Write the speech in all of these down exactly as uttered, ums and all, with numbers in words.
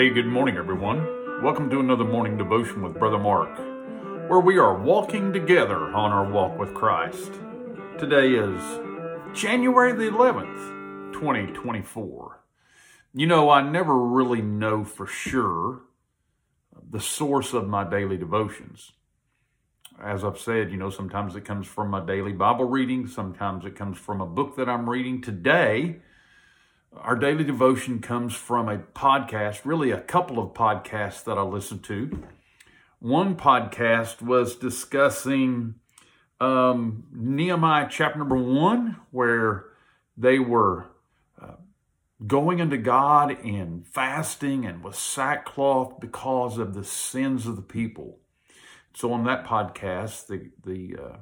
Hey, good morning, everyone. Welcome to another morning devotion with Brother Mark, where we are walking together on our walk with Christ. Today is January the eleventh, twenty twenty-four. You know, I never really know for sure the source of my daily devotions. As I've said, you know, sometimes it comes from my daily Bible reading. Sometimes it comes from a book that I'm reading today. Our daily devotion comes from a podcast, really a couple of podcasts that I listened to. One podcast was discussing um, Nehemiah chapter number one, where they were uh, going unto God and fasting and with sackcloth because of the sins of the people. So on that podcast, the the uh,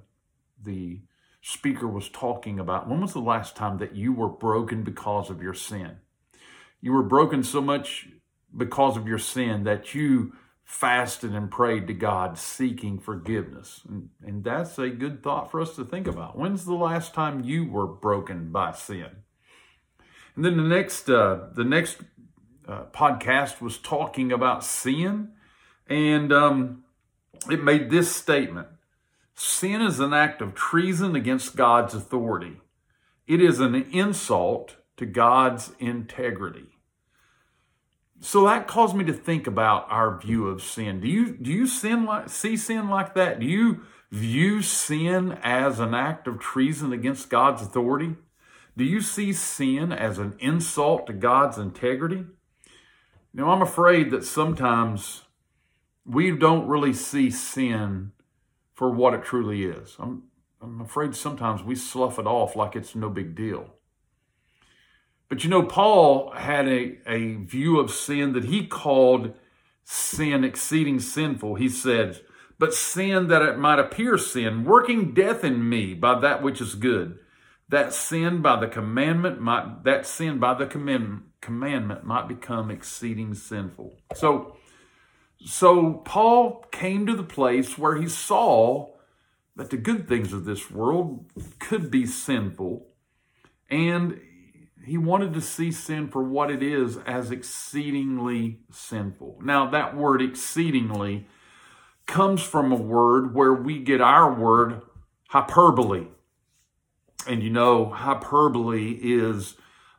the speaker was talking about, when was the last time that you were broken because of your sin? You were broken so much because of your sin that you fasted and prayed to God seeking forgiveness. And, and that's a good thought for us to think about. When's the last time you were broken by sin? And then the next, uh, the next uh, podcast was talking about sin. And um, it made this statement. Sin is an act of treason against God's authority. It is an insult to God's integrity. So that caused me to think about our view of sin. Do you do you sin like, see sin like that? Do you view sin as an act of treason against God's authority? Do you see sin as an insult to God's integrity? Now, I'm afraid that sometimes we don't really see sin for what it truly is. I'm, I'm afraid sometimes we slough it off like it's no big deal. But you know, Paul had a, a view of sin that he called sin exceeding sinful. He said, but sin that it might appear sin, working death in me by that which is good, that sin by the commandment might, that sin by the command, commandment might become exceeding sinful. So, So Paul came to the place where he saw that the good things of this world could be sinful, and he wanted to see sin for what it is, as exceedingly sinful. Now, that word exceedingly comes from a word where we get our word hyperbole. And you know, hyperbole is,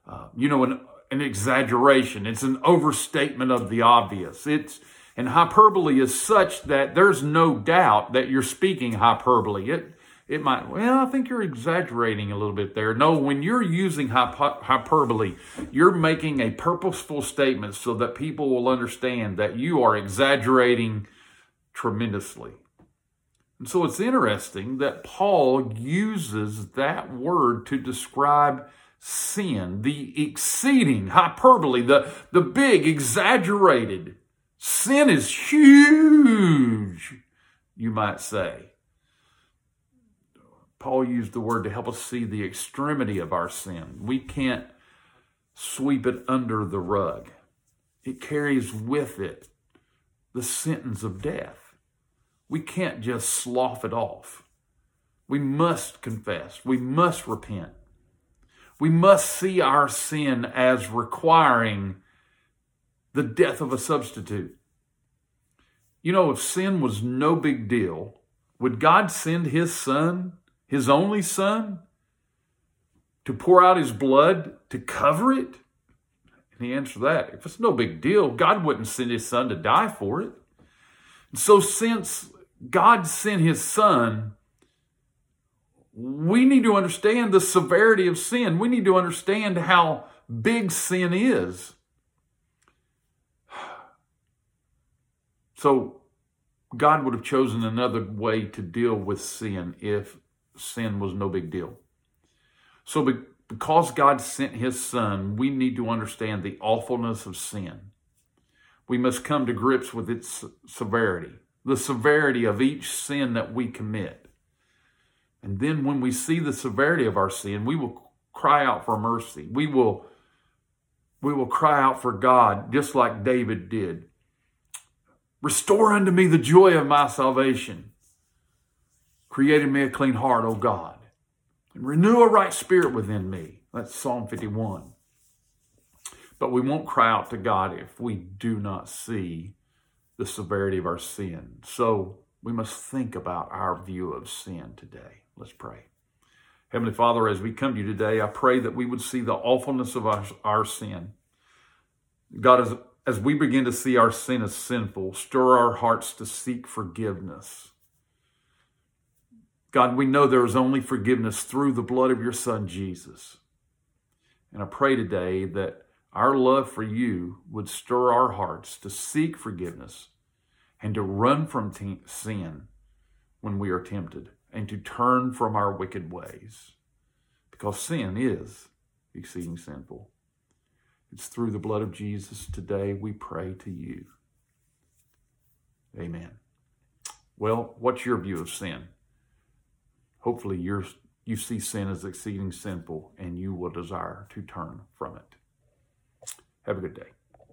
uh, you know, an, an exaggeration. It's an overstatement of the obvious. It's And hyperbole is such that there's no doubt that you're speaking hyperbole. It it might, well, I think you're exaggerating a little bit there. No, when you're using hypo- hyperbole, you're making a purposeful statement so that people will understand that you are exaggerating tremendously. And so it's interesting that Paul uses that word to describe sin, the exceeding hyperbole, the, the big, exaggerated. Sin is huge, you might say. Paul used the word to help us see the extremity of our sin. We can't sweep it under the rug. It carries with it the sentence of death. We can't just slough it off. We must confess. We must repent. We must see our sin as requiring the death of a substitute. You know, if sin was no big deal, would God send his son, his only son, to pour out his blood to cover it? And the answer to that, if it's no big deal, God wouldn't send his son to die for it. And so since God sent his son, we need to understand the severity of sin. We need to understand how big sin is. So God would have chosen another way to deal with sin if sin was no big deal. So be- because God sent his son, we need to understand the awfulness of sin. We must come to grips with its severity, the severity of each sin that we commit. And then when we see the severity of our sin, we will cry out for mercy. We will, we will cry out for God, just like David did. Restore unto me the joy of my salvation. Create in me a clean heart, O God, and renew a right spirit within me. That's Psalm fifty-one. But we won't cry out to God if we do not see the severity of our sin. So we must think about our view of sin today. Let's pray. Heavenly Father, as we come to you today, I pray that we would see the awfulness of our, our sin. God, as, as we begin to see our sin as sinful, stir our hearts to seek forgiveness. God, we know there is only forgiveness through the blood of your Son, Jesus. And I pray today that our love for you would stir our hearts to seek forgiveness and to run from te- sin when we are tempted and to turn from our wicked ways, because sin is exceeding sinful. It's through the blood of Jesus today we pray to you. Amen. Well, what's your view of sin? Hopefully you're, you see sin as exceeding sinful and you will desire to turn from it. Have a good day.